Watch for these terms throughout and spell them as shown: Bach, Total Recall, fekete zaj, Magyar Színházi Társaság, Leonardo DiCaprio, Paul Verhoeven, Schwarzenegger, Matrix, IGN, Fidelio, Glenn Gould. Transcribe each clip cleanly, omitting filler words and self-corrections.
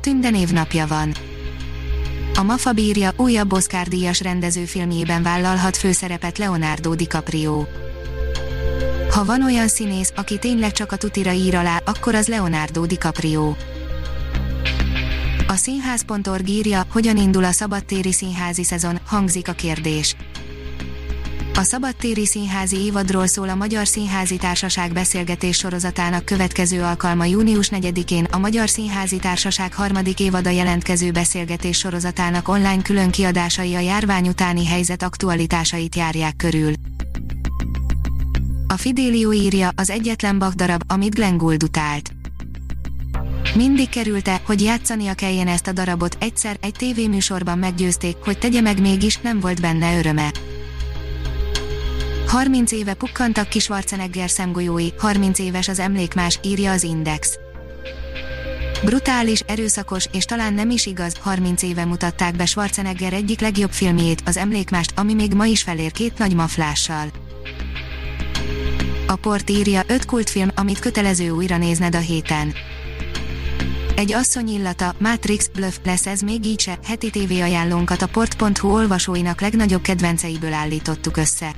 Tünde névnapja van. A MAFA bírja, újabb Oscar-díjas rendezőfilmjében vállalhat főszerepet Leonardo DiCaprio. Ha van olyan színész, aki tényleg csak a tutira ír alá, akkor az Leonardo DiCaprio. A színház.org írja, hogyan indul a szabadtéri színházi szezon, hangzik a kérdés. A szabadtéri színházi évadról szól a Magyar Színházi Társaság beszélgetés sorozatának következő alkalma június 4-én, a Magyar Színházi Társaság 3. évada jelentkező beszélgetés sorozatának online külön kiadásai a járvány utáni helyzet aktualitásait járják körül. A Fidelio írja, az egyetlen Bach-darab, amit Glenn Gould utált. Mindig kerülte, hogy játszania kelljen ezt a darabot, egyszer egy tévéműsorban meggyőzték, hogy tegye meg, mégis nem volt benne öröme. 30 éve pukkantak ki Schwarzenegger szemgolyói, 30 éves az emlékmás, írja az Index. Brutális, erőszakos és talán nem is igaz, 30 éve mutatták be Schwarzenegger egyik legjobb filmjét, az emlékmást, ami még ma is felér két nagy maflással. A Port írja, 5 kultfilm, amit kötelező újra nézned a héten. Egy asszony illata, Matrix, Bluff, lesz ez még így se, heti tévéajánlónkat a port.hu olvasóinak legnagyobb kedvenceiből állítottuk össze.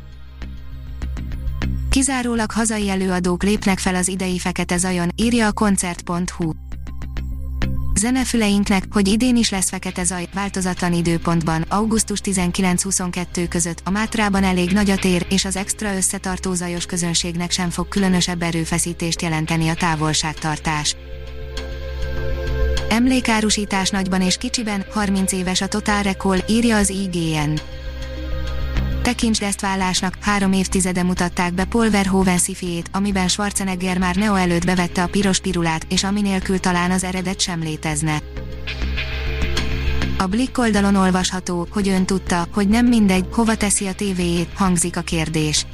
Kizárólag hazai előadók lépnek fel az idei Fekete Zajon, írja a koncert.hu. Zenefüleinknek, hogy idén is lesz Fekete Zaj, változatlan időpontban, augusztus 19-22 között, a Mátrában elég nagy a tér, és az extra összetartó zajos közönségnek sem fog különösebb erőfeszítést jelenteni a távolságtartás. Emlékárusítás nagyban és kicsiben, 30 éves a Total Recall, írja az IGN. Tekintsd ezt vállásnak, 3 évtizede mutatták be Paul Verhoeven sci-fiét, amiben Schwarzenegger már Neo előtt bevette a piros pirulát, és ami nélkül talán az eredet sem létezne. A Blick oldalon olvasható, hogy Ön tudta, hogy nem mindegy, hova teszi a tévéjét, hangzik a kérdés.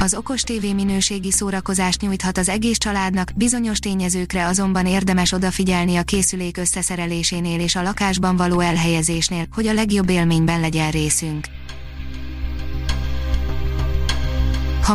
Az okos tévé minőségi szórakozást nyújthat az egész családnak, bizonyos tényezőkre azonban érdemes odafigyelni a készülék összeszerelésénél és a lakásban való elhelyezésnél, hogy a legjobb élményben legyen részünk. Ha